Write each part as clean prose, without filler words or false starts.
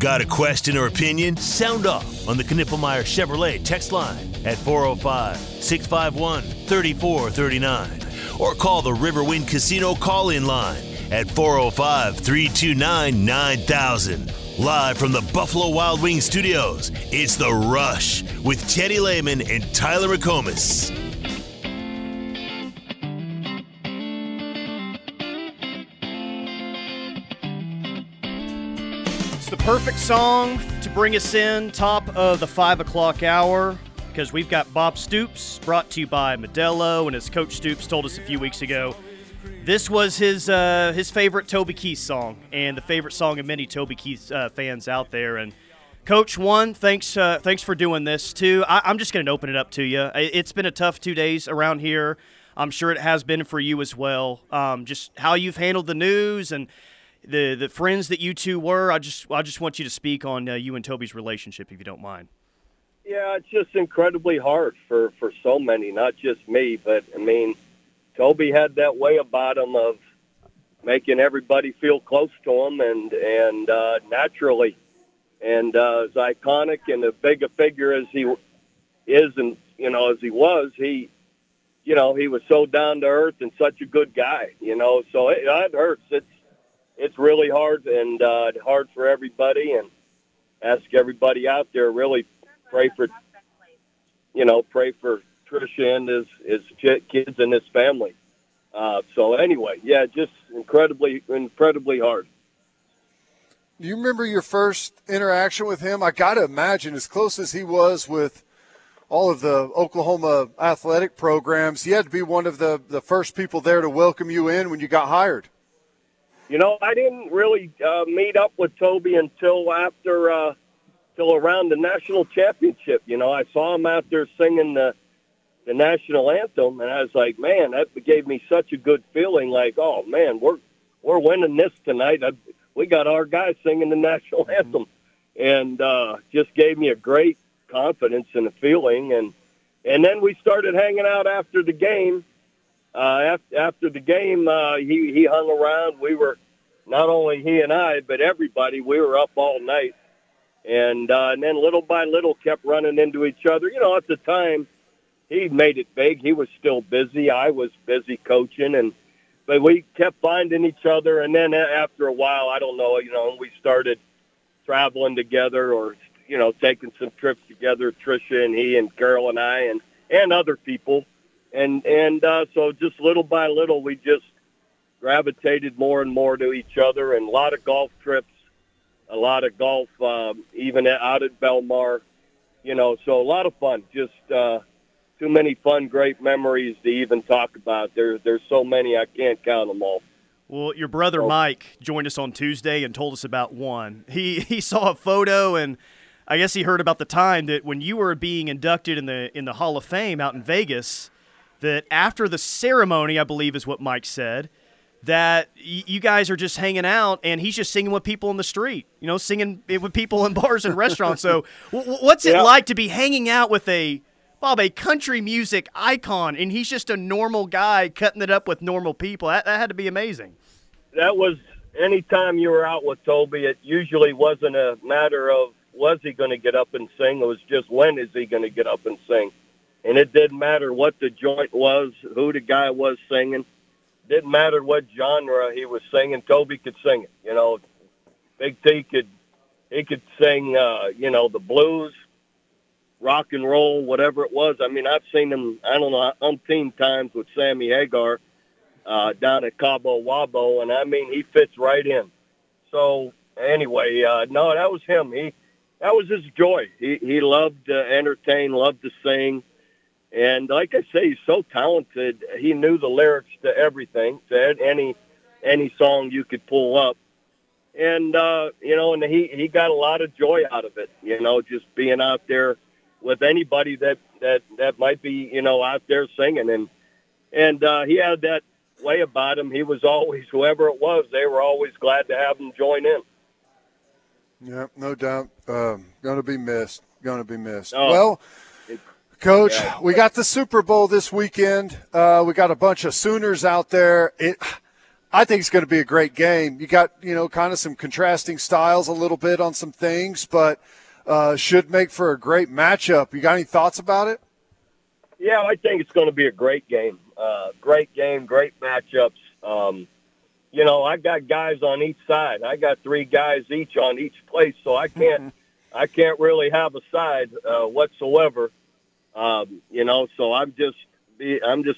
Got a question or opinion? Sound off on the Knippelmeyer Chevrolet text line at 405-651-3439. Or call the Riverwind Casino call-in line at 405-329-9000. Live from the Buffalo Wild Wings studios, it's The Rush with Teddy Lehman and Tyler McComas. It's the perfect song to bring us in top of the 5 o'clock hour because we've got Bob Stoops, brought to you by Modelo, and as Coach Stoops told us a few weeks ago, this was his favorite Toby Keith song, and the favorite song of many Toby Keith fans out there. And Coach, one, thanks for doing this. Two, I'm just going to open it up to you. It's been a tough 2 days around here. I'm sure it has been for you as well. Just how you've handled the news and the friends that you two were. I just want you to speak on you and Toby's relationship, if you don't mind. Yeah, it's just incredibly hard for so many, not just me, but I mean, Toby had that way about him of making everybody feel close to him and naturally. And as iconic and as big a figure as he is and, as he was, he was so down to earth and such a good guy, So it hurts. It's really hard and hard for everybody, and ask everybody out there really pray for Trisha and his kids and his family. So anyway, yeah, just incredibly hard. Do you remember your first interaction with him? I got to imagine, as close as he was with all of the Oklahoma athletic programs, he had to be one of the first people there to welcome you in when you got hired. I didn't really meet up with Toby until after, till around the national championship. I saw him out there singing the national anthem, and I was like, man, that gave me such a good feeling, like, oh, man, we're winning this tonight. We got our guys singing the national anthem, and just gave me a great confidence and a feeling. And then we started hanging out after the game. He hung around. We were, not only he and I, but everybody, we were up all night. And then little by little kept running into each other. At the time, he made it big. He was still busy. I was busy coaching, but we kept finding each other. And then after a while, I don't know, we started traveling together, or taking some trips together. Trisha and he and Carol and I and other people, and so just little by little, we just gravitated more and more to each other. And a lot of golf trips, a lot of golf, even out at Belmar, So a lot of fun. Just. Too many fun, great memories to even talk about. There's so many, I can't count them all. Well, your brother Mike joined us on Tuesday and told us about one. He saw a photo, and I guess he heard about the time that when you were being inducted in the Hall of Fame out in Vegas, that after the ceremony, I believe is what Mike said, that you guys are just hanging out, and he's just singing with people in the street, singing it with people in bars and restaurants. So what's it like to be hanging out with a country music icon, and he's just a normal guy cutting it up with normal people? That had to be amazing. That was, anytime you were out with Toby, it usually wasn't a matter of was he going to get up and sing. It was just when is he going to get up and sing. And it didn't matter what the joint was, who the guy was singing. Didn't matter what genre he was singing. Toby could sing it. Big T could sing, the blues, rock and roll, whatever it was. I mean, I've seen him, I don't know, umpteen times with Sammy Hagar down at Cabo Wabo, and I mean, he fits right in. So anyway, no, that was him. That was his joy. He loved to entertain, loved to sing. And like I say, he's so talented. He knew the lyrics to everything, to any song you could pull up. And, and he got a lot of joy out of it, just being out there with anybody that might be, out there singing. And he had that way about him. He was always, whoever it was, they were always glad to have him join in. Yeah, no doubt. Going to be missed. Oh, well, Coach, we got the Super Bowl this weekend. We got a bunch of Sooners out there. I think it's going to be a great game. You got, you know, kind of some contrasting styles a little bit on some things, but should make for a great matchup. You got any thoughts about it? Yeah, I think it's going to be a great game. Great matchups. You know, I got guys on each side. I got three guys each on each place, so I can't I can't really have a side whatsoever. You know, so I'm just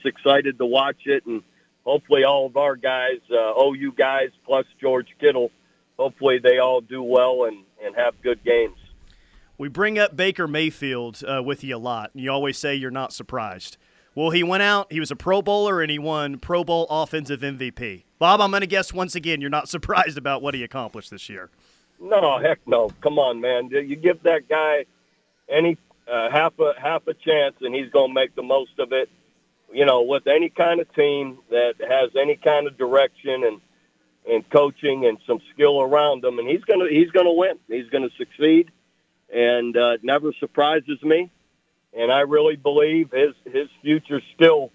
excited to watch it, and hopefully all of our guys, OU guys plus George Kittle, hopefully they all do well and have good games. We bring up Baker Mayfield with you a lot, and you always say you're not surprised. Well, he went out, he was a Pro Bowler, and he won Pro Bowl Offensive MVP. Bob, I'm going to guess once again you're not surprised about what he accomplished this year. No, heck no. Come on, man. You give that guy any half a chance, and he's going to make the most of it. You know, with any kind of team that has any kind of direction and coaching and some skill around them, and he's gonna win. He's gonna succeed, and it never surprises me. And I really believe his future still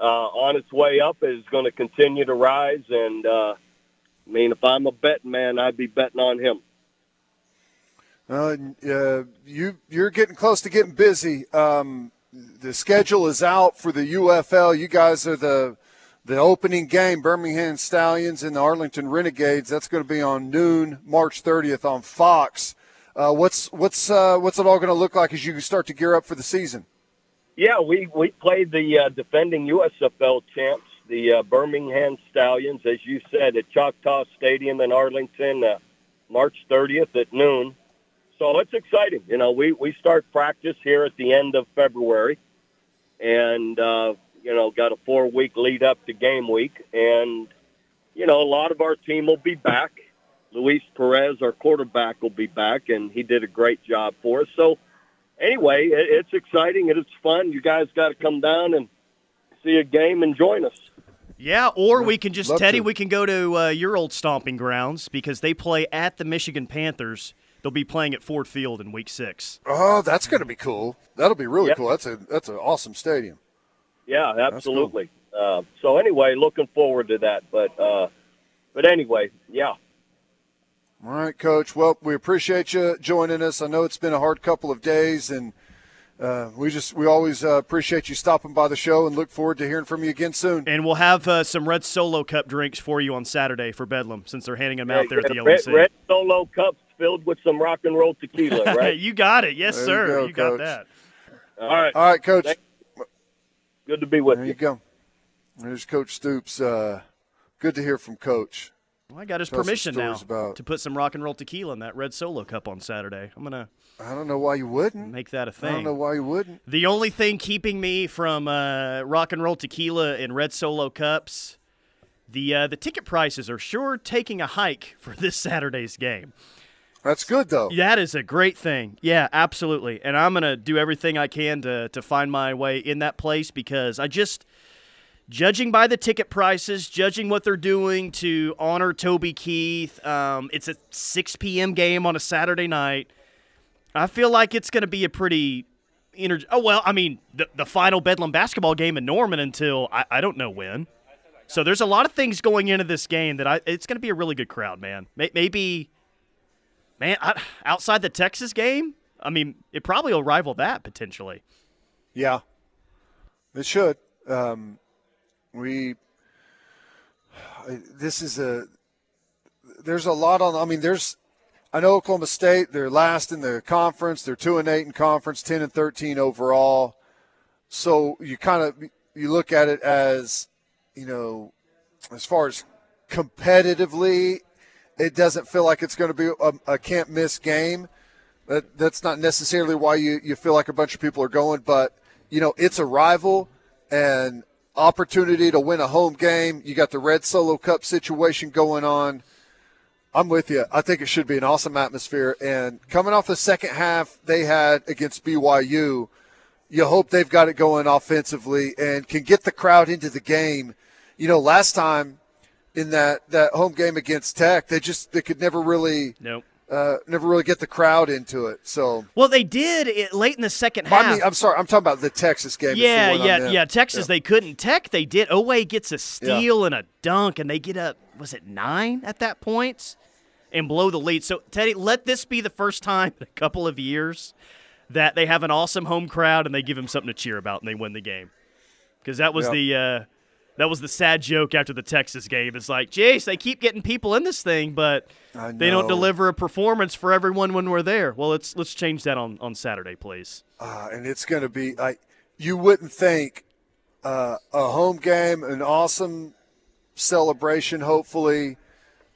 on its way up, is going to continue to rise. And I mean, if I'm a betting man, I'd be betting on him. You're getting close to getting busy. The schedule is out for the UFL. You guys are the opening game, Birmingham Stallions and the Arlington Renegades. That's going to be on noon, March 30th on Fox. What's it all going to look like as you start to gear up for the season? Yeah, we played the defending USFL champs, the Birmingham Stallions, as you said, at Choctaw Stadium in Arlington, March 30th at noon. So it's exciting. You know, we start practice here at the end of February, and, you know, got a 4-week lead up to game week. And, you know, a lot of our team will be back. Luis Perez, our quarterback, will be back, and he did a great job for us. So, anyway, it's exciting and it's fun. You guys got to come down and see a game and join us. Yeah, or we can just, Teddy, we can go to your old stomping grounds, because they play at the Michigan Panthers. They'll be playing at Ford Field in Week 6. Oh, that's going to be cool. That'll be really cool. That's an awesome stadium. Yeah, absolutely. Cool. So anyway, looking forward to that. But anyway, yeah. All right, Coach. Well, we appreciate you joining us. I know it's been a hard couple of days, and we always appreciate you stopping by the show, and look forward to hearing from you again soon. And we'll have some Red Solo Cup drinks for you on Saturday for Bedlam, since they're handing them out there at the LNC. Red Solo Cups filled with some rock and roll tequila, right? You got it. Yes, sir. You got that. All right, Coach. Good to be with you. There you go. There's Coach Stoops. Good to hear from Coach. Well, I got his permission now to put some rock and roll tequila in that Red Solo Cup on Saturday. I don't know why you wouldn't. Make that a thing. I don't know why you wouldn't. The only thing keeping me from rock and roll tequila and Red Solo Cups, the ticket prices are sure taking a hike for this Saturday's game. That's good, though. That is a great thing. Yeah, absolutely. And I'm going to do everything I can to find my way in that place, because I just – judging by the ticket prices, judging what they're doing to honor Toby Keith, it's a 6 p.m. game on a Saturday night. I feel like it's going to be a pretty the final Bedlam basketball game in Norman until I don't know when. So there's a lot of things going into this game that it's going to be a really good crowd, man. Maybe, outside the Texas game, I mean, it probably will rival that potentially. Yeah, it should. There's a lot on. I mean, I know Oklahoma State, they're last in the conference. They're 2-8 in conference, 10-13 overall. So you you look at it as, you know, as far as competitively, it doesn't feel like it's going to be a can't miss game. That's not necessarily why you feel like a bunch of people are going, but you know, it's a rival and opportunity to win a home game. You got the Red Solo Cup situation going on. I'm with you. I think it should be an awesome atmosphere. And coming off the second half they had against BYU, you hope they've got it going offensively and can get the crowd into the game. You know, last time in that home game against Tech, they could never really never really get the crowd into it. So well, they did it late in the second half. I mean, I'm sorry, I'm talking about the Texas game. Yeah. Texas, they couldn't. Tech, they did. Oway gets a steal and a dunk, and they get up. Was it 9 at that point, and blow the lead? So Teddy, let this be the first time in a couple of years that they have an awesome home crowd and they give them something to cheer about and they win the game, because that was the sad joke after the Texas game. It's like, jeez, they keep getting people in this thing, but they don't deliver a performance for everyone when we're there. Well, let's change that on Saturday, please. And it's going to be you wouldn't think a home game, an awesome celebration, hopefully,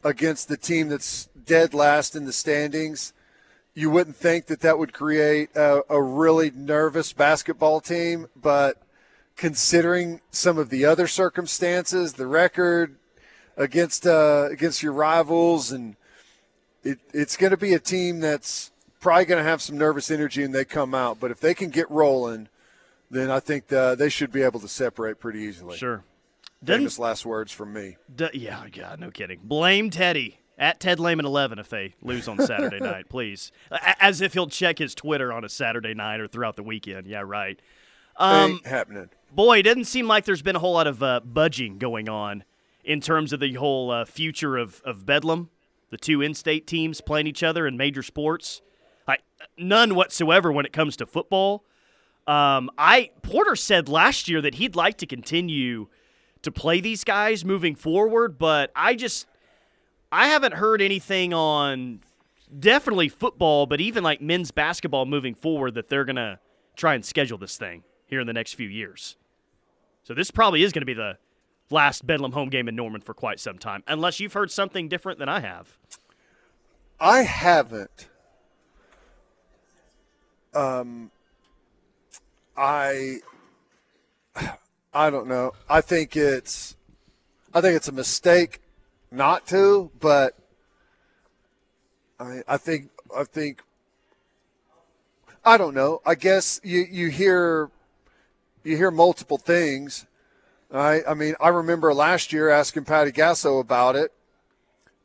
against the team that's dead last in the standings. You wouldn't think that would create a really nervous basketball team, but considering some of the other circumstances, the record against your rivals, and it's going to be a team that's probably going to have some nervous energy, and they come out. But if they can get rolling, then I think they should be able to separate pretty easily. Sure. Famous last words from me. Yeah, God, no kidding. Blame Teddy at Ted Lehman 11 if they lose on Saturday night, please. As if he'll check his Twitter on a Saturday night or throughout the weekend. Yeah, right. Ain't happening. Boy, it doesn't seem like there's been a whole lot of budging going on in terms of the whole future of Bedlam, the two in-state teams playing each other in major sports. None whatsoever when it comes to football. Porter said last year that he'd like to continue to play these guys moving forward, but I haven't heard anything on definitely football, but even like men's basketball moving forward that they're going to try and schedule this thing here in the next few years. So this probably is going to be the last Bedlam home game in Norman for quite some time, unless you've heard something different than I have. I haven't. I don't know. I think it's a mistake not to, but I think I don't know. I guess you hear multiple things. Right? I mean, I remember last year asking Patty Gasso about it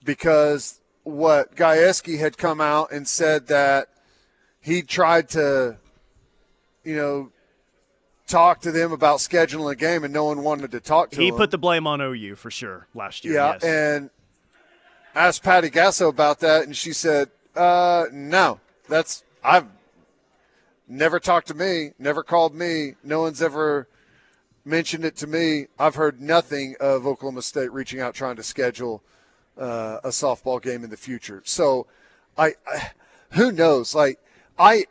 because what Gajewski had come out and said that he tried to, talk to them about scheduling a game and no one wanted to talk to him. He put the blame on OU for sure last year. Yeah, yes. And asked Patty Gasso about that, and she said, "No, I've never talked to me, never called me. No one's ever mentioned it to me. I've heard nothing of Oklahoma State reaching out trying to schedule a softball game in the future." So, I who knows? Like, I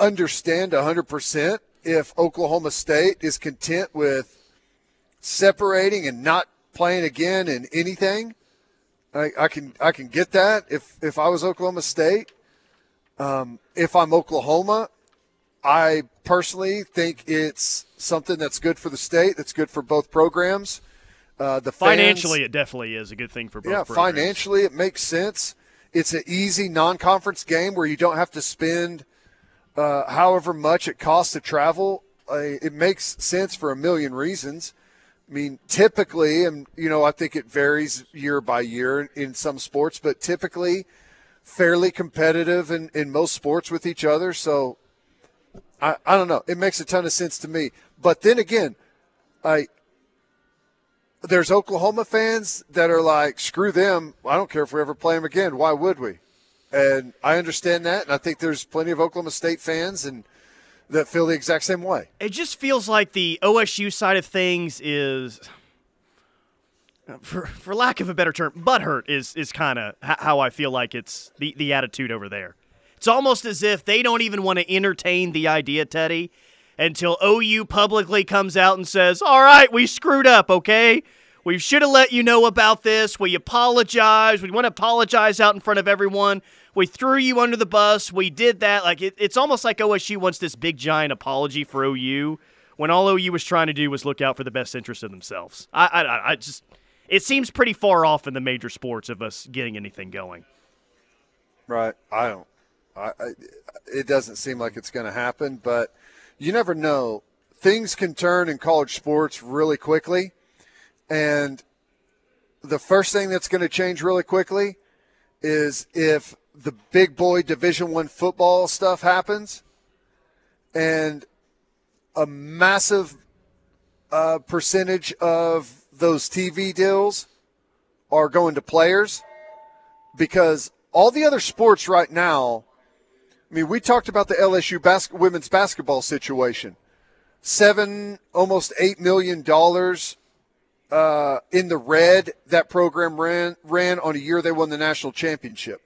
understand 100% if Oklahoma State is content with separating and not playing again in anything. I can get that if I was Oklahoma State. If I'm Oklahoma, I personally think it's something that's good for the state, that's good for both programs. The financially, fans, it definitely is a good thing for both programs. Yeah, financially, it makes sense. It's an easy non-conference game where you don't have to spend however much it costs to travel. It makes sense for a million reasons. I mean, typically, and, I think it varies year by year in some sports, but typically – fairly competitive in most sports with each other. So I don't know. It makes a ton of sense to me. But then again, there's Oklahoma fans that are like, screw them. I don't care if we ever play them again. Why would we? And I understand that. And I think there's plenty of Oklahoma State fans and that feel the exact same way. It just feels like the OSU side of things is – for lack of a better term, butthurt is kind of how I feel like it's the attitude over there. It's almost as if they don't even want to entertain the idea, Teddy, until OU publicly comes out and says, all right, we screwed up, okay? We should have let you know about this. We apologize. We want to apologize out in front of everyone. We threw you under the bus. We did that. Like it's almost like OSU wants this big, giant apology for OU when all OU was trying to do was look out for the best interest of themselves. I just... It seems pretty far off in the major sports of us getting anything going. Right. I don't. It doesn't seem like it's going to happen, but you never know. Things can turn in college sports really quickly, and the first thing that's going to change really quickly is if the big boy Division I football stuff happens and a massive percentage of those TV deals are going to players, because all the other sports right now, I mean, we talked about the LSU women's basketball situation. Almost $8 million in the red that program ran on a year they won the national championship.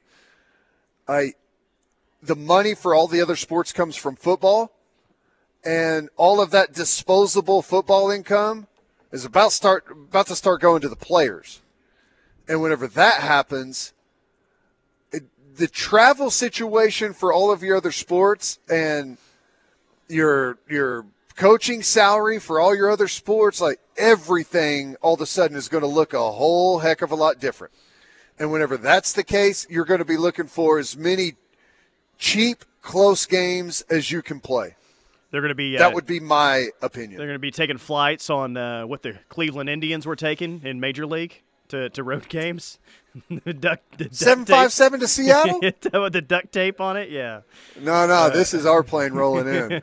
The money for all the other sports comes from football, and all of that disposable football income is about to start going to the players. And whenever that happens, the travel situation for all of your other sports and your coaching salary for all your other sports, like everything all of a sudden is going to look a whole heck of a lot different. And whenever that's the case, you're going to be looking for as many cheap, close games as you can play. They're going to be that would be my opinion. They're going to be taking flights on what the Cleveland Indians were taking in Major League to road games. 757 to Seattle? With the duct tape on it, yeah. No, this is our plane rolling in.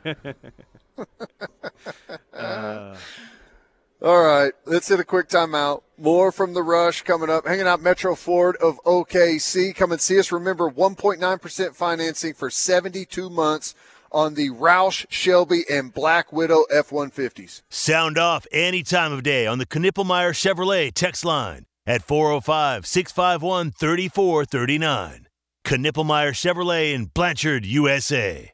All right, let's hit a quick timeout. More from The Rush coming up. Hanging out Metro Ford of OKC. Come and see us. Remember, 1.9% financing for 72 months on the Roush, Shelby, and Black Widow F-150s. Sound off any time of day on the Knippelmeyer Chevrolet text line at 405-651-3439. Knippelmeyer Chevrolet in Blanchard, USA.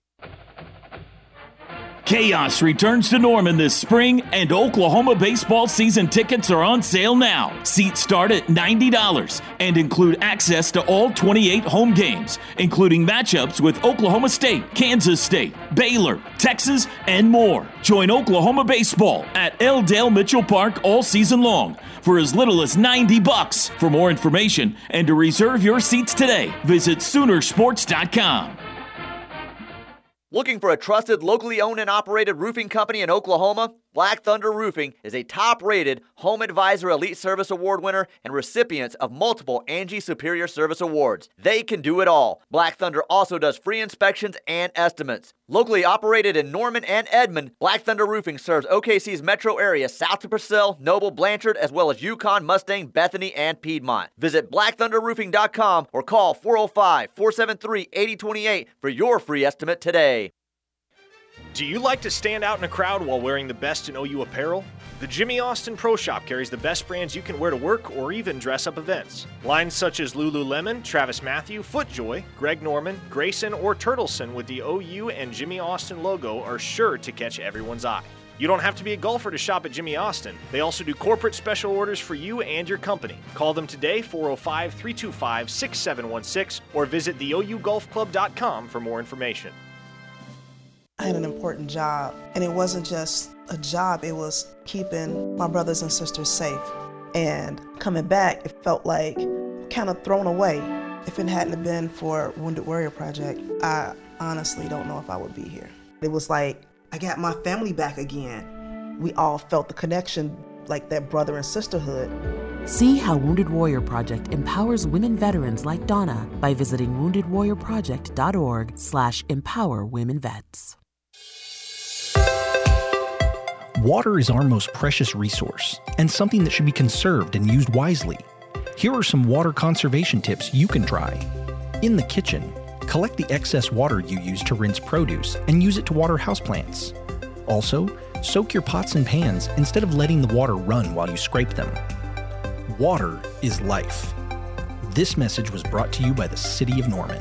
Chaos returns to Norman this spring, and Oklahoma baseball season tickets are on sale now. Seats start at $90 and include access to all 28 home games, including matchups with Oklahoma State, Kansas State, Baylor, Texas, and more. Join Oklahoma baseball at Eldale Mitchell Park all season long for as little as $90. For more information and to reserve your seats today, visit Soonersports.com. Looking for a trusted, locally owned and operated roofing company in Oklahoma? Black Thunder Roofing is a top-rated Home Advisor Elite Service Award winner and recipients of multiple Angie Superior Service Awards. They can do it all. Black Thunder also does free inspections and estimates. Locally operated in Norman and Edmond, Black Thunder Roofing serves OKC's metro area south to Purcell, Noble, Blanchard, as well as Yukon, Mustang, Bethany, and Piedmont. Visit blackthunderroofing.com or call 405-473-8028 for your free estimate today. Do you like to stand out in a crowd while wearing the best in OU apparel? The Jimmy Austin Pro Shop carries the best brands you can wear to work or even dress up events. Lines such as Lululemon, Travis Matthew, FootJoy, Greg Norman, Grayson, or Turtleson with the OU and Jimmy Austin logo are sure to catch everyone's eye. You don't have to be a golfer to shop at Jimmy Austin. They also do corporate special orders for you and your company. Call them today, 405-325-6716, or visit theougolfclub.com for more information. I had an important job, and it wasn't just a job, it was keeping my brothers and sisters safe. And coming back, it felt like kind of thrown away. If it hadn't been for Wounded Warrior Project, I honestly don't know if I would be here. It was like, I got my family back again. We all felt the connection, like that brother and sisterhood. See how Wounded Warrior Project empowers women veterans like Donna by visiting woundedwarriorproject.org/empowerwomenvets. Water is our most precious resource and something that should be conserved and used wisely. Here are some water conservation tips you can try. In the kitchen, collect the excess water you use to rinse produce and use it to water houseplants. Also, soak your pots and pans instead of letting the water run while you scrape them. Water is life. This message was brought to you by the City of Norman.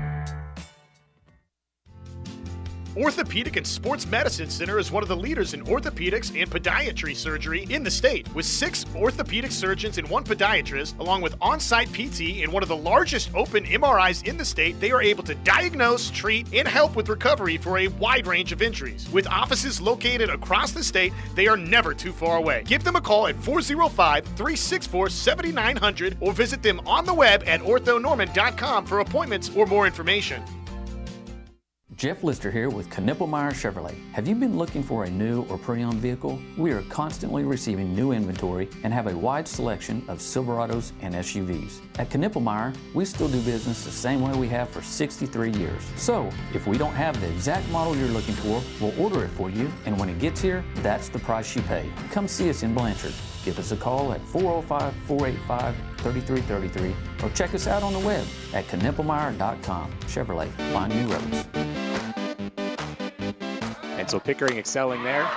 Orthopedic and Sports Medicine Center is one of the leaders in orthopedics and podiatry surgery in the state, with 6 orthopedic surgeons and 1 podiatrist, along with on-site PT and one of the largest open MRIs in the state. They are able to diagnose, treat, and help with recovery for a wide range of injuries. With offices located across the state, they are never too far away. Give them a call at 405-364-7900 or visit them on the web at orthonorman.com for appointments or more information. Jeff Lister here with Knippelmeyer Chevrolet. Have you been looking for a new or pre-owned vehicle? We are constantly receiving new inventory and have a wide selection of Silverados and SUVs. At Knippelmeyer, we still do business the same way we have for 63 years. So, if we don't have the exact model you're looking for, we'll order it for you, and when it gets here, that's the price you pay. Come see us in Blanchard. Give us a call at 405-485-3333 or check us out on the web at knippelmeyer.com. Chevrolet, find new roads. And so Pickering excelling there.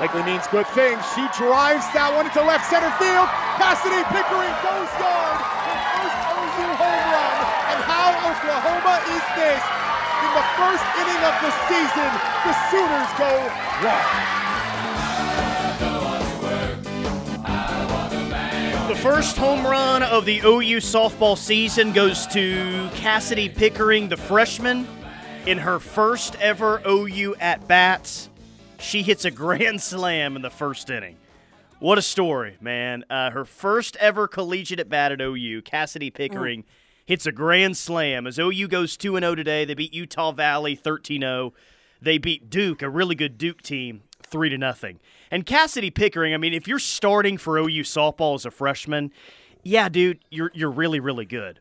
Likely means good things. She drives that one into left center field. Cassidy Pickering goes yard. The first OU home run. And how Oklahoma is this? In the first inning of the season, the Sooners go one. The first home run of the OU softball season goes to Cassidy Pickering, the freshman, in her first ever OU at-bats. She hits a grand slam in the first inning. What a story, man. Her first ever collegiate at-bat at OU, Cassidy Pickering, hits a grand slam. As OU goes 2-0 today, they beat Utah Valley 13-0. They beat Duke, a really good Duke team, 3-0. And Cassidy Pickering, I mean, if you're starting for OU softball as a freshman, yeah, dude, you're really, really good.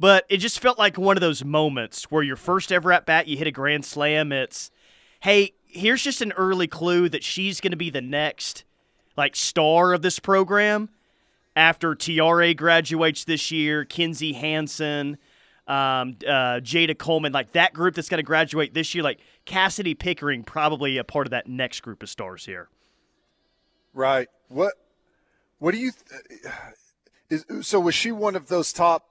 But it just felt like one of those moments where your first ever at-bat, you hit a grand slam. It's, hey, here's just an early clue that she's going to be the next, like, star of this program after TRA graduates this year, Kinsey Hansen, Jada Coleman, like that group that's going to graduate this year, like Cassidy Pickering probably a part of that next group of stars here. Right. What do you so was she one of those top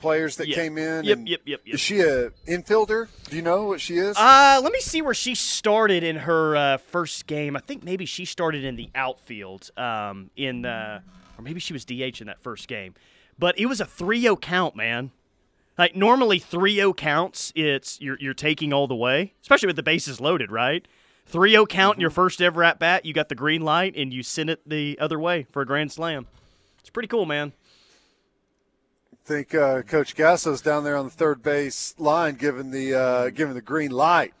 players that came in? Yep. Is she a infielder? Do you know what she is? Let me see where she started in her first game. I think maybe she started in the outfield or maybe she was DH in that first game. But it was a 3-0 count, man. Like, normally 3-0 counts, it's you're taking all the way, especially with the bases loaded, right? 3-0 count in your first ever at-bat, you got the green light, and you send it the other way for a grand slam. It's pretty cool, man. I think Coach Gasso's down there on the third base line giving the green light.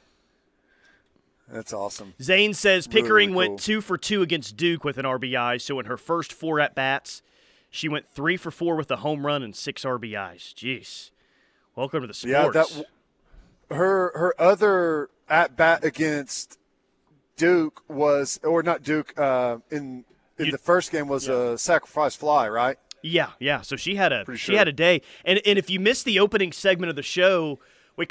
That's awesome. Zane says Pickering really cool. Went 2-for-2 against Duke with an RBI, so in her first 4 at-bats, she went 3-for-4 with a home run and 6 RBIs. Jeez. Welcome to the sports. Yeah, her other at-bat against Duke was – or not Duke, in the first game was a sacrifice fly, right? Yeah. So she had a day. And if you missed the opening segment of the show, we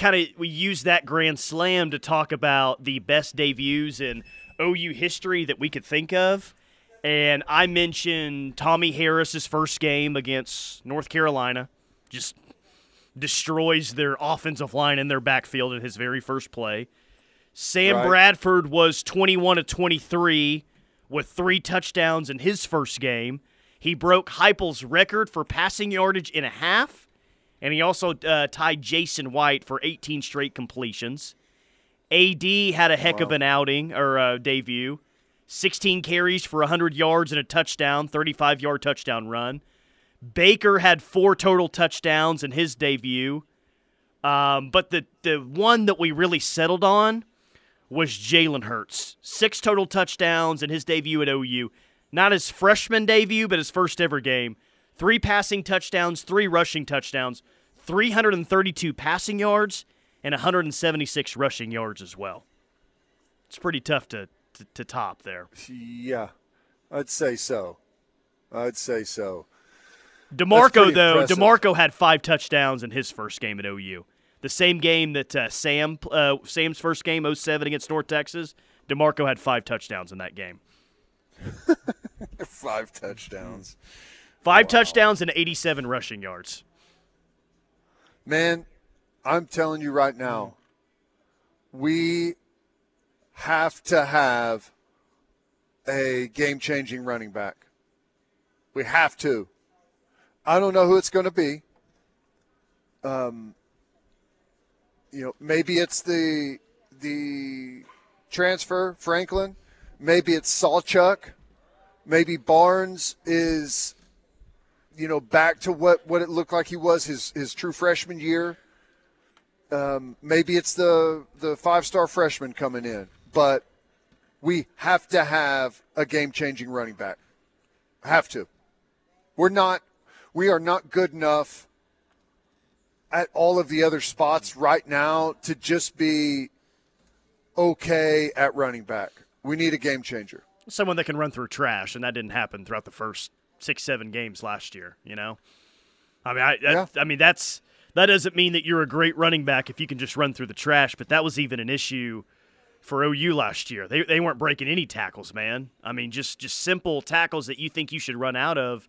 used that grand slam to talk about the best debuts in OU history that we could think of. And I mentioned Tommy Harris's first game against North Carolina. Just – destroys their offensive line in their backfield in his very first play. Sam Bradford was 21-23 with 3 touchdowns in his first game. He broke Heupel's record for passing yardage in a half, and he also tied Jason White for 18 straight completions. AD had a heck of an outing or debut. 16 carries for 100 yards and a touchdown, 35-yard touchdown run. Baker had 4 total touchdowns in his debut, but the one that we really settled on was Jalen Hurts. 6 total touchdowns in his debut at OU. Not his freshman debut, but his first ever game. 3 passing touchdowns, 3 rushing touchdowns, 332 passing yards, and 176 rushing yards as well. It's pretty tough to top there. Yeah, I'd say so. DeMarco had 5 touchdowns in his first game at OU. The same game that Sam's first game, 07 against North Texas, DeMarco had 5 touchdowns in that game. 5 touchdowns. 5 touchdowns and 87 rushing yards. Man, I'm telling you right now, we have to have a game-changing running back. We have to. I don't know who it's going to be. You know, maybe it's the transfer, Franklin. Maybe it's Sawchuck. Maybe Barnes is, you know, back to what it looked like he was his true freshman year. Maybe it's the five-star freshman coming in. But we have to have a game-changing running back. Have to. We are not good enough at all of the other spots right now to just be okay at running back. We need a game changer. Someone that can run through trash, and that didn't happen throughout the first 6-7 games last year, you know? I mean, that doesn't mean that you're a great running back if you can just run through the trash, but that was even an issue for OU last year. They weren't breaking any tackles, man. I mean, just simple tackles that you think you should run out of.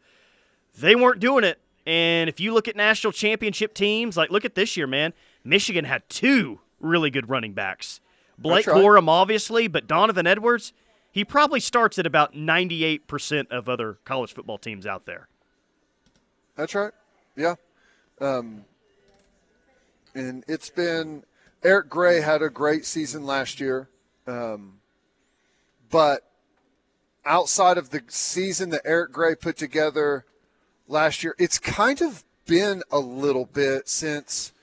They weren't doing it. And if you look at national championship teams, like look at this year, man, Michigan had two really good running backs. Blake Corum, obviously, but Donovan Edwards, he probably starts at about 98% of other college football teams out there. That's right. Yeah. And it's been – Eric Gray had a great season last year. But outside of the season that Eric Gray put together last year, it's kind of been a little bit since –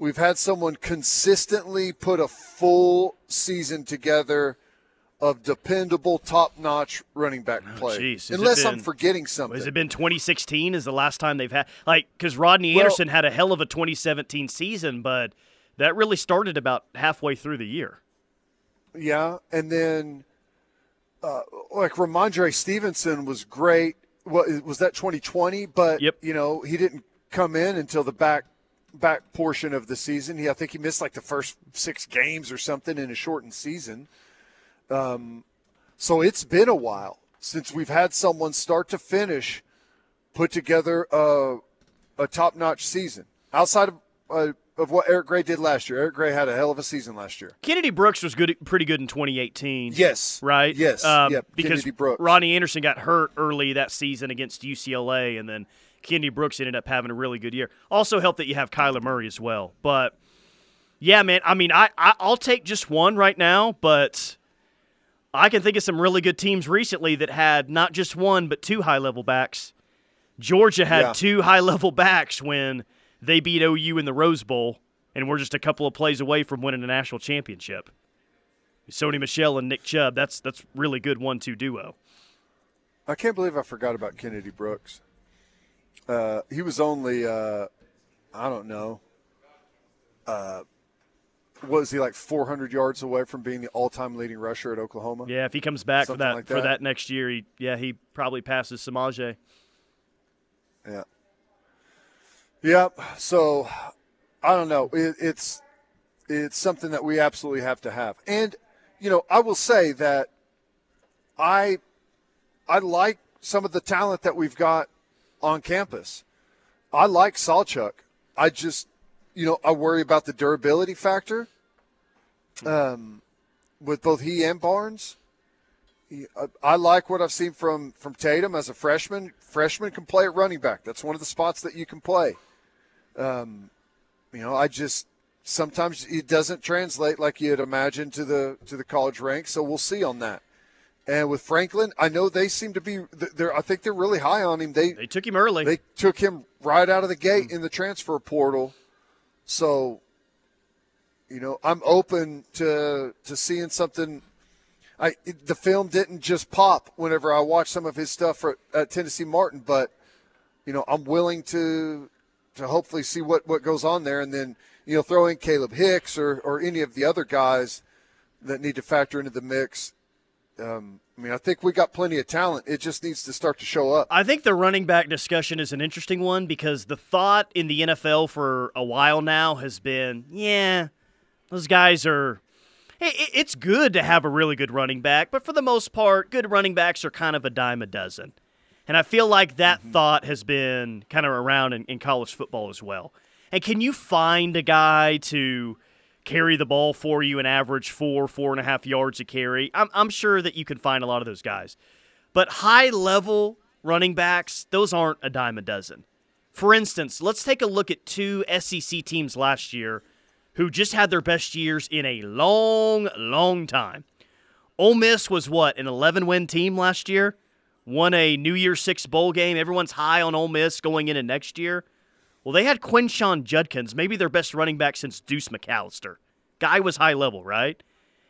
we've had someone consistently put a full season together of dependable, top-notch running back play. Geez, unless I'm forgetting something. Has it been 2016 is the last time they've had – like, because Rodney Anderson had a hell of a 2017 season, but that really started about halfway through the year. Yeah, and then, like, Ramondre Stevenson was great. Was that 2020? But, you know, he didn't come in until the back portion of the season. I think he missed like the first 6 games or something in a shortened season. So it's been a while since we've had someone start to finish put together a top-notch season. Outside of what Eric Gray did last year. Eric Gray had a hell of a season last year. Kennedy Brooks was pretty good in 2018. Yes. Right? Yes. Because Ronnie Anderson got hurt early that season against UCLA, and then Kennedy Brooks ended up having a really good year. Also helped that you have Kyler Murray as well. But, yeah, man, I mean, I'll take just one right now, but I can think of some really good teams recently that had not just one but 2 high-level backs. Georgia had 2 high-level backs when they beat OU in the Rose Bowl, and we're just a couple of plays away from winning a national championship. Sony Michel and Nick Chubb, that's really good 1-2 duo. I can't believe I forgot about Kennedy Brooks. He was only, I don't know, was he like 400 yards away from being the all-time leading rusher at Oklahoma? Yeah, if he comes back for that next year, he probably passes Samaje. Yeah. Yep. So, I don't know. It's something that we absolutely have to have. And, you know, I will say that I like some of the talent that we've got on campus. I like Sawchuck. I just, you know, I worry about the durability factor with both he and Barnes. I like what I've seen from Tatum as a freshman. Freshman can play at running back. That's one of the spots that you can play. You know, I just sometimes it doesn't translate like you'd imagine to the college ranks. So we'll see on that. And with Franklin, I know they seem to be – I think they're really high on him. They took him early. They took him right out of the gate in the transfer portal. So, you know, I'm open to seeing something. The film didn't just pop whenever I watched some of his stuff at Tennessee Martin, but, you know, I'm willing to hopefully see what goes on there. And then, you know, throw in Caleb Hicks or any of the other guys that need to factor into the mix. I mean, I think we got plenty of talent. It just needs to start to show up. I think the running back discussion is an interesting one because the thought in the NFL for a while now has been, those guys are – it's good to have a really good running back, but for the most part, good running backs are kind of a dime a dozen. And I feel like that thought has been kind of around in college football as well. And can you find a guy to – carry the ball for you an average 4.5 yards a carry. I'm sure that you can find a lot of those guys. But high-level running backs, those aren't a dime a dozen. For instance, let's take a look at two SEC teams last year who just had their best years in a long, long time. Ole Miss was what, an 11-win team last year? Won a New Year's Six bowl game. Everyone's high on Ole Miss going into next year. Well, they had Quinshon Judkins, maybe their best running back since Deuce McAllister. Guy was high level, right?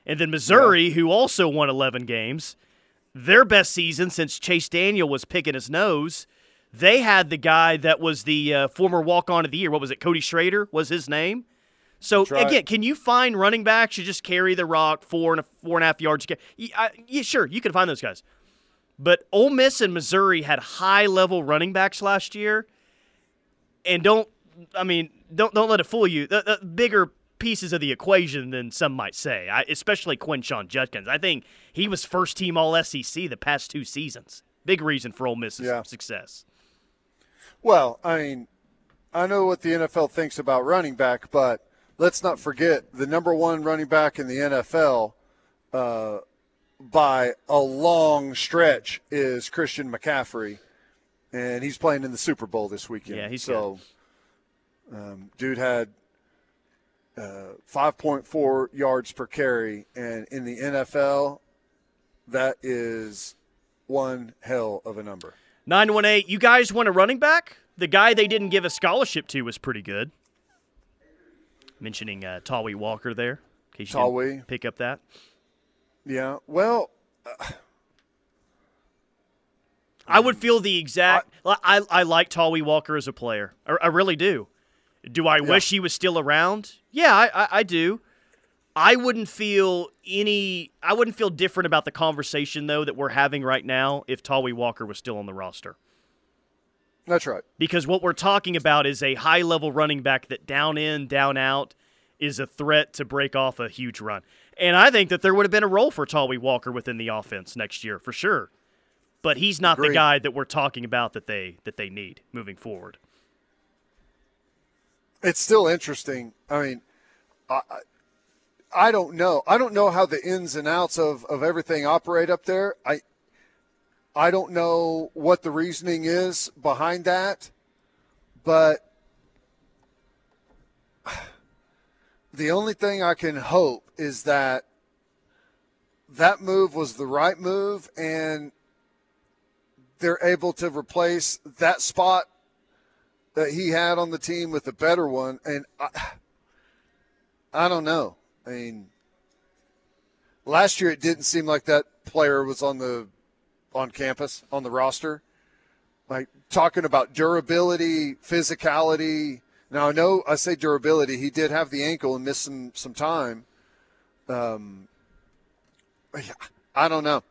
And then Missouri, who also won 11 games, their best season since Chase Daniel was picking his nose, they had the guy that was the former walk-on of the year. What was it? Cody Schrader was his name. So, again, can you find running backs who just carry the rock 4.5 yards? Yeah, sure, you can find those guys. But Ole Miss and Missouri had high-level running backs last year. And don't let it fool you. The bigger pieces of the equation than some might say, especially Quinshon Judkins. I think he was first-team All-SEC the past two seasons. Big reason for Ole Miss's success. Well, I mean, I know what the NFL thinks about running back, but let's not forget the number one running back in the NFL by a long stretch is Christian McCaffrey, and he's playing in the Super Bowl this weekend. Yeah, he's so good. Dude had 5.4 yards per carry, and in the NFL, that is one hell of a number. 918, you guys want a running back? The guy they didn't give a scholarship to was pretty good. Mentioning Tawi Walker there, in case you didn't pick up that. Yeah, well, I would feel the exact – I like Tawi Walker as a player. I really do. Do I wish he was still around? Yeah, I do. I wouldn't feel different about the conversation, though, that we're having right now if Tawi Walker was still on the roster. That's right. Because what we're talking about is a high-level running back that down in, down out is a threat to break off a huge run. And I think that there would have been a role for Tawi Walker within the offense next year for sure. But he's not the guy that we're talking about that they need moving forward. It's still interesting. I mean, I don't know. I don't know how the ins and outs of everything operate up there. I don't know what the reasoning is behind that, but the only thing I can hope is that that move was the right move and they're able to replace that spot that he had on the team with a better one. And I don't know. I mean, last year it didn't seem like that player was on campus, on the roster. Like, talking about durability, physicality. Now, I know I say durability. He did have the ankle and missed some time. I don't know.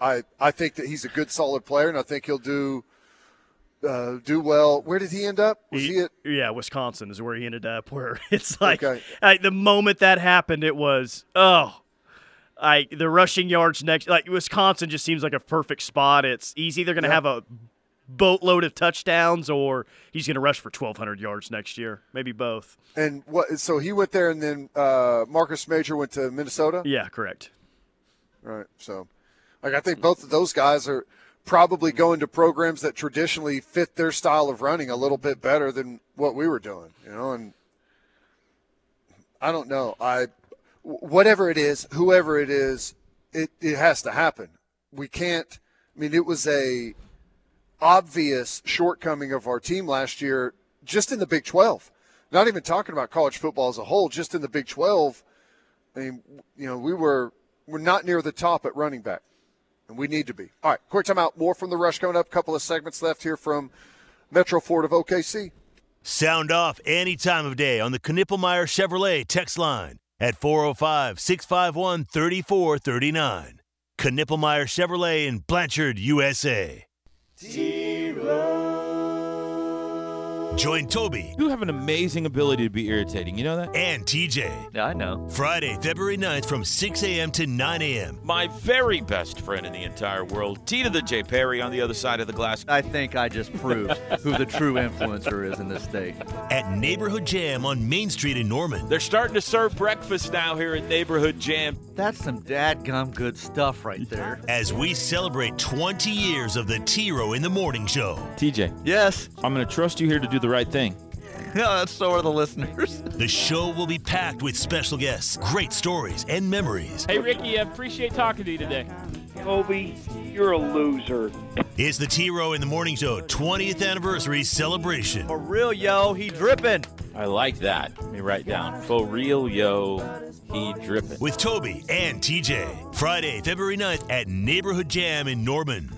I think that he's a good, solid player, and I think he'll do well. Where did he end up? Was he at? Yeah, Wisconsin is where he ended up, where it's like the moment that happened, it was, the rushing yards next. Like, Wisconsin just seems like a perfect spot. He's either going to have a boatload of touchdowns or he's going to rush for 1,200 yards next year. Maybe both. And so he went there, and then Marcus Major went to Minnesota? Yeah, correct. Right, so I think both of those guys are probably going to programs that traditionally fit their style of running a little bit better than what we were doing, and I don't know. Whatever it is, whoever it is, it has to happen. We can't – I mean, it was a obvious shortcoming of our team last year just in the Big 12. Not even talking about college football as a whole, just in the Big 12. I mean, we're not near the top at running back, and we need to be. All right, quick timeout. More from The Rush coming up. A couple of segments left here from Metro Ford of OKC. Sound off any time of day on the Knippelmeyer Chevrolet text line at 405-651-3439. Knippelmeyer Chevrolet in Blanchard, USA. Zero. Join Toby. You have an amazing ability to be irritating. You know that? And TJ. Yeah, I know. Friday, February 9th from 6 a.m. to 9 a.m. My very best friend in the entire world, T to the J Perry on the other side of the glass. I think I just proved who the true influencer is in this state. At Neighborhood Jam on Main Street in Norman. They're starting to serve breakfast now here at Neighborhood Jam. That's some dadgum good stuff right there. As we celebrate 20 years of the T-Row in the Morning Show. TJ. Yes? I'm going to trust you here to do the right thing. Yeah, so are the listeners. The show will be packed with special guests, great stories, and memories. Hey, Ricky, I appreciate talking to you today. Toby, you're a loser. It's the T-Row in the Morning Show 20th anniversary celebration. For real, yo, he drippin'. I like that. Let me write down. For real, yo, he drippin'. With Toby and TJ. Friday, February 9th at Neighborhood Jam in Norman.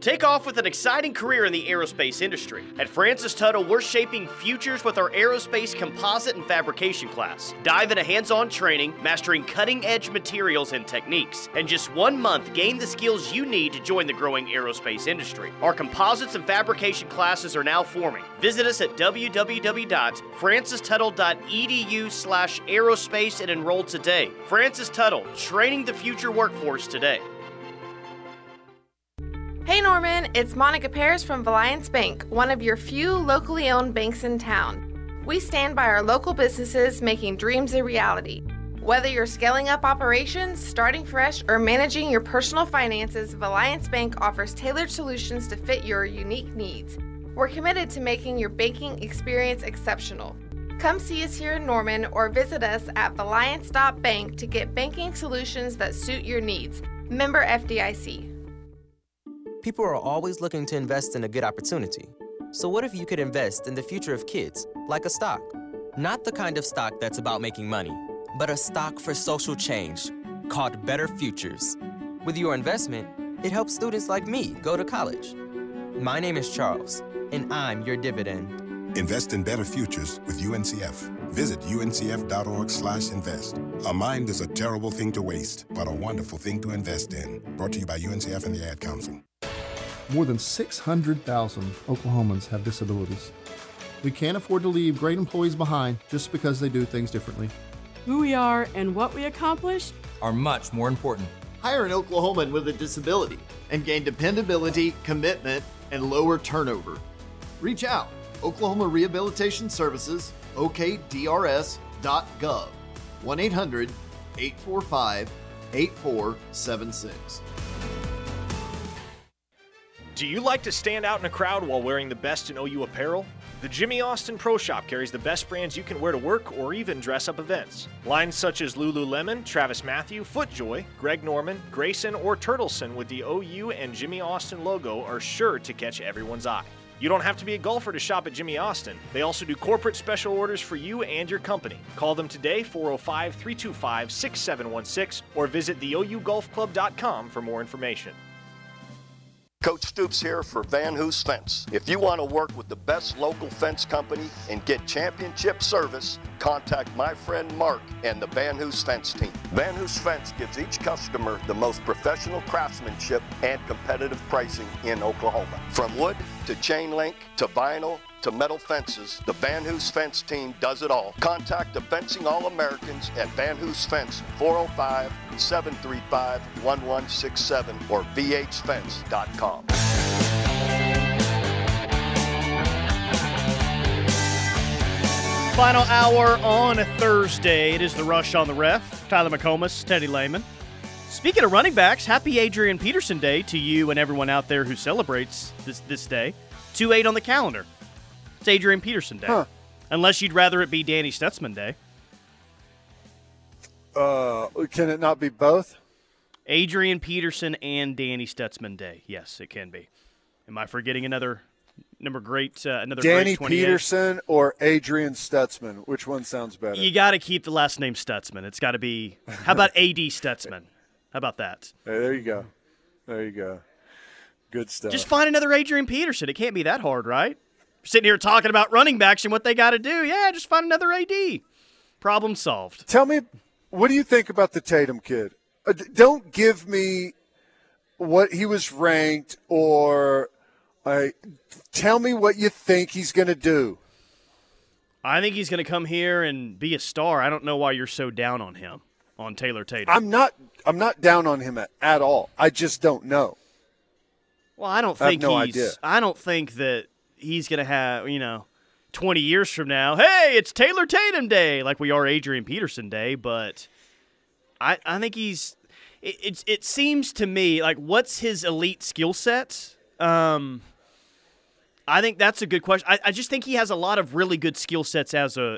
Take off with an exciting career in the aerospace industry. At Francis Tuttle, we're shaping futures with our aerospace composite and fabrication class. Dive into hands-on training, mastering cutting-edge materials and techniques. In just 1 month, gain the skills you need to join the growing aerospace industry. Our composites and fabrication classes are now forming. Visit us at www.francistuttle.edu/aerospace and enroll today. Francis Tuttle, training the future workforce today. Hey Norman, it's Monica Paris from Valiance Bank, one of your few locally owned banks in town. We stand by our local businesses making dreams a reality. Whether you're scaling up operations, starting fresh, or managing your personal finances, Valiance Bank offers tailored solutions to fit your unique needs. We're committed to making your banking experience exceptional. Come see us here in Norman or visit us at valiance.bank to get banking solutions that suit your needs. Member FDIC. People are always looking to invest in a good opportunity. So what if you could invest in the future of kids, like a stock? Not the kind of stock that's about making money, but a stock for social change called Better Futures. With your investment, it helps students like me go to college. My name is Charles, and I'm your dividend. Invest in Better Futures with UNCF. Visit uncf.org/invest. A mind is a terrible thing to waste, but a wonderful thing to invest in. Brought to you by UNCF and the Ad Council. More than 600,000 Oklahomans have disabilities. We can't afford to leave great employees behind just because they do things differently. Who we are and what we accomplish are much more important. Hire an Oklahoman with a disability and gain dependability, commitment, and lower turnover. Reach out. Oklahoma Rehabilitation Services, okdrs.gov. 1-800-845-8476. Do you like to stand out in a crowd while wearing the best in OU apparel? The Jimmy Austin Pro Shop carries the best brands you can wear to work or even dress up events. Lines such as Lululemon, Travis Mathew, FootJoy, Greg Norman, Grayson, or Turtleson with the OU and Jimmy Austin logo are sure to catch everyone's eye. You don't have to be a golfer to shop at Jimmy Austin. They also do corporate special orders for you and your company. Call them today, 405-325-6716, or visit theougolfclub.com for more information. Coach Stoops here for Van Hoos Fence. If you want to work with the best local fence company and get championship service, contact my friend Mark and the Van Hoos Fence team. Van Hoos Fence gives each customer the most professional craftsmanship and competitive pricing in Oklahoma. From wood to chain link to vinyl to metal fences, the Van Hoos Fence team does it all. Contact the Fencing All-Americans at Van Hoos Fence, 405 735-1167 or vhfence.com. Final hour on a Thursday. It is the Rush on the Ref. Tyler McComas, Teddy Lehman. Speaking of running backs, happy Adrian Peterson Day to you and everyone out there who celebrates this day. 2-8 on the calendar. It's Adrian Peterson Day. Huh. Unless you'd rather it be Danny Stutzman Day. Can it not be both? Adrian Peterson and Danny Stutzman Day. Yes, it can be. Am I forgetting another Danny great Peterson or Adrian Stutzman? Which one sounds better? You got to keep the last name Stutzman. It's got to be. How about AD Stutzman? How about that? Hey, there you go. There you go. Good stuff. Just find another Adrian Peterson. It can't be that hard, right? We're sitting here talking about running backs and what they got to do. Yeah, just find another AD. Problem solved. Tell me. What do you think about the Tatum kid? Don't give me what he was ranked or All right, tell me what you think he's going to do. I think he's going to come here and be a star. I don't know why you're so down on him, on Taylor Tatum. I'm not down on him at all. I just don't know. Well, I don't think that he's going to have, 20 years from now, hey, it's Taylor Tatum Day, like we are Adrian Peterson Day, but I think he's – it seems to me, like, what's his elite skill set? I think that's a good question. I just think he has a lot of really good skill sets as a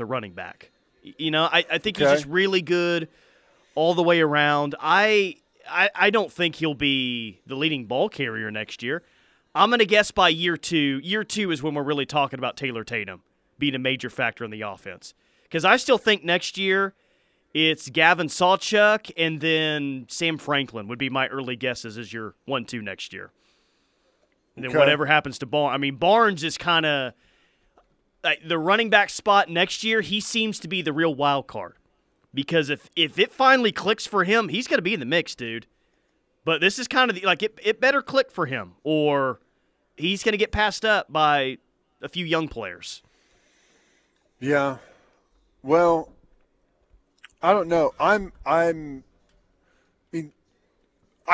running back. I think he's just really good all the way around. I don't think he'll be the leading ball carrier next year. I'm going to guess by year two. Year two is when we're really talking about Taylor Tatum being a major factor in the offense. Because I still think next year it's Gavin Sawchuk and then Sam Franklin would be my early guesses as your 1-2 next year. And then whatever happens to Barnes. I mean, Barnes is kind of like the running back spot next year. He seems to be the real wild card. Because if it finally clicks for him, he's going to be in the mix, dude. But this is kind of it better click for him, or he's going to get passed up by a few young players. Yeah. Well, I don't know. I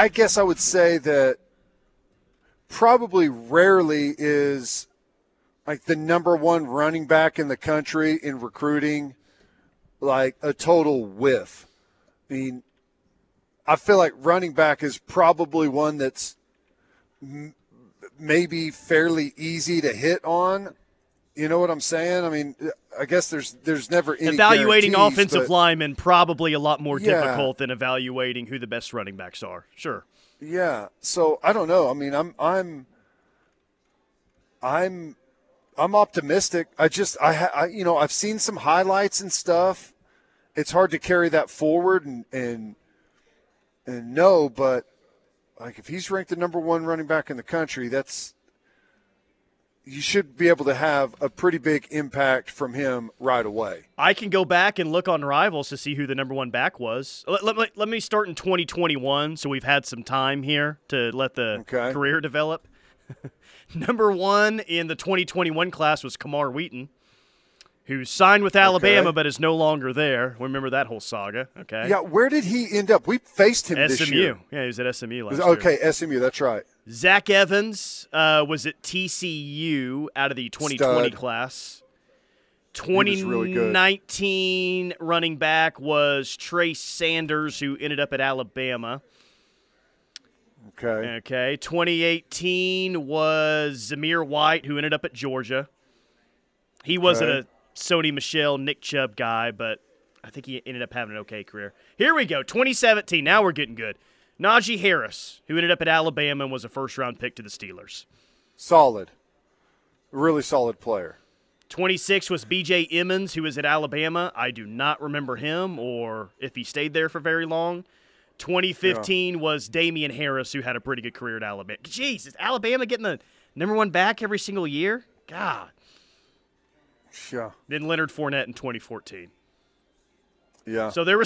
guess I would say that probably rarely is like the number one running back in the country in recruiting like a total whiff. I feel like running back is probably one that's maybe fairly easy to hit on. You know what I'm saying? I mean, I guess there's never any evaluating offensive linemen probably a lot more difficult than evaluating who the best running backs are. Sure. Yeah. So I don't know. I mean, I'm optimistic. I I've seen some highlights and stuff. It's hard to carry that forward and no, but like if he's ranked the number one running back in the country, you should be able to have a pretty big impact from him right away. I can go back and look on Rivals to see who the number one back was. Let me start in 2021, so we've had some time here to let the career develop. Number one in the 2021 class was Kamar Wheaton, who signed with Alabama but is no longer there. Remember that whole saga, okay? Yeah, where did he end up? We faced him this year. Yeah, he was at SMU last year. Okay, SMU, that's right. Zach Evans was at TCU out of the 2020 class. 2019 really running back was Trey Sanders, who ended up at Alabama. Okay. 2018 was Zamir White, who ended up at Georgia. He wasn't a Sony Michel, Nick Chubb guy, but I think he ended up having an okay career. Here we go, 2017. Now we're getting good. Najee Harris, who ended up at Alabama and was a first-round pick to the Steelers. Solid. Really solid player. 26 was B.J. Emmons, who was at Alabama. I do not remember him or if he stayed there for very long. 2015 was Damian Harris, who had a pretty good career at Alabama. Jeez, is Alabama getting the number one back every single year? God. Sure. Then Leonard Fournette in 2014. Yeah. So there were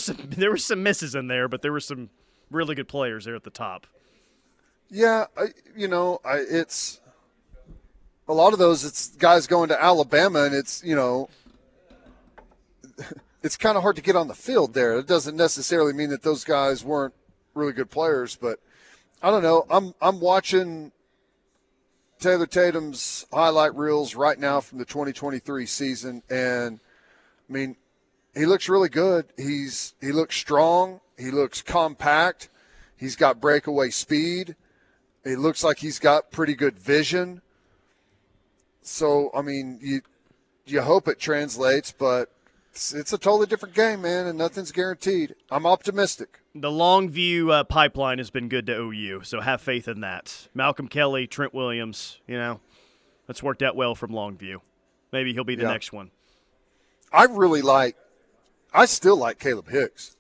some misses in there, but there were some really good players there at the top. Yeah, it's a lot of those. It's guys going to Alabama, and it's it's kind of hard to get on the field there. It doesn't necessarily mean that those guys weren't really good players, but I don't know. I'm watching Taylor Tatum's highlight reels right now from the 2023 season, and I mean, he looks really good. He looks strong. He looks compact. He's got breakaway speed. It looks like he's got pretty good vision. So I mean, you hope it translates, but it's a totally different game, man, and nothing's guaranteed. I'm optimistic. The Longview pipeline has been good to OU, so have faith in that. Malcolm Kelly, Trent Williams, that's worked out well from Longview. Maybe he'll be the next one. I still like Caleb Hicks.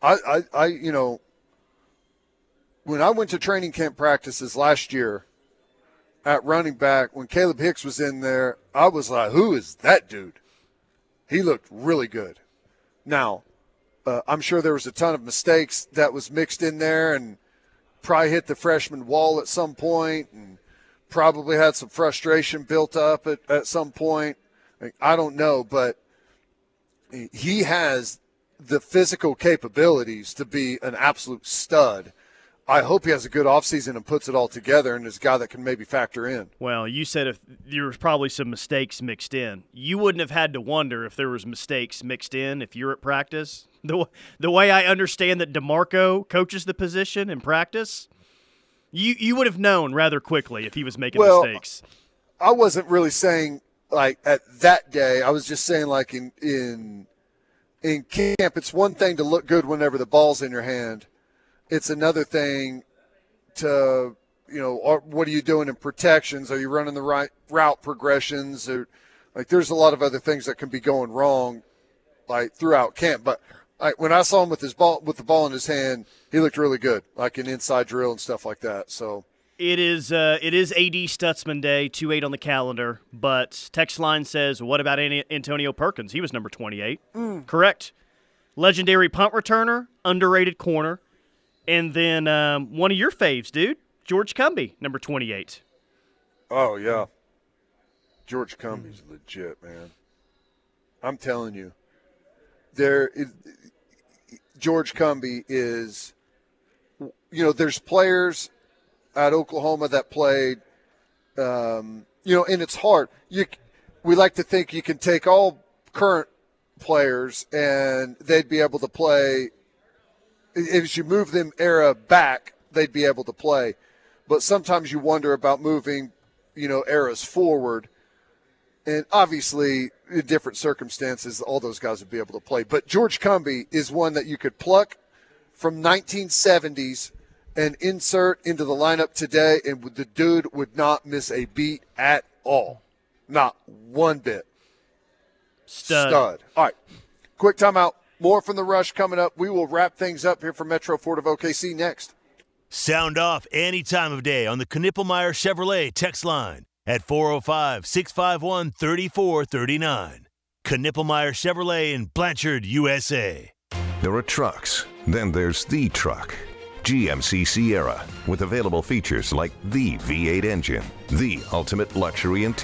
When I went to training camp practices last year at running back, when Caleb Hicks was in there, I was like, who is that dude? He looked really good. Now, I'm sure there was a ton of mistakes that was mixed in there and probably hit the freshman wall at some point and probably had some frustration built up at some point. I don't know, but he has the physical capabilities to be an absolute stud. I hope he has a good offseason and puts it all together and is a guy that can maybe factor in. Well, you said if there was probably some mistakes mixed in. You wouldn't have had to wonder if there was mistakes mixed in if you're at practice. The way I understand that DeMarco coaches the position in practice, you would have known rather quickly if he was making mistakes. I wasn't really saying like at that day. I was just saying like in camp, it's one thing to look good whenever the ball's in your hand. It's another thing to, what are you doing in protections? Are you running the right route progressions? Or, like, there's a lot of other things that can be going wrong, like, throughout camp. But like, when I saw him with the ball in his hand, he looked really good, like an inside drill and stuff like that. So it is A.D. Stutzman Day, 2-8 on the calendar. But text line says, what about Antonio Perkins? He was number 28. Correct. Legendary punt returner, underrated corner. And then one of your faves, dude, George Cumbie, number 28. Oh, yeah. George Cumbie's legit, man. I'm telling you. George Cumbie is, there's players at Oklahoma that played, and it's hard. We like to think you can take all current players and they'd be able to play. As you move them era back, they'd be able to play. But sometimes you wonder about moving, eras forward. And obviously, in different circumstances, all those guys would be able to play. But George Cumbie is one that you could pluck from 1970s and insert into the lineup today, and the dude would not miss a beat at all. Not one bit. Stud. All right, quick timeout. More from The Rush coming up. We will wrap things up here from Metro Ford of OKC next. Sound off any time of day on the Knippelmeyer Chevrolet text line at 405-651-3439. Knippelmeyer Chevrolet in Blanchard, USA. There are trucks. Then there's the truck. GMC Sierra with available features like the V8 engine, the ultimate luxury interior.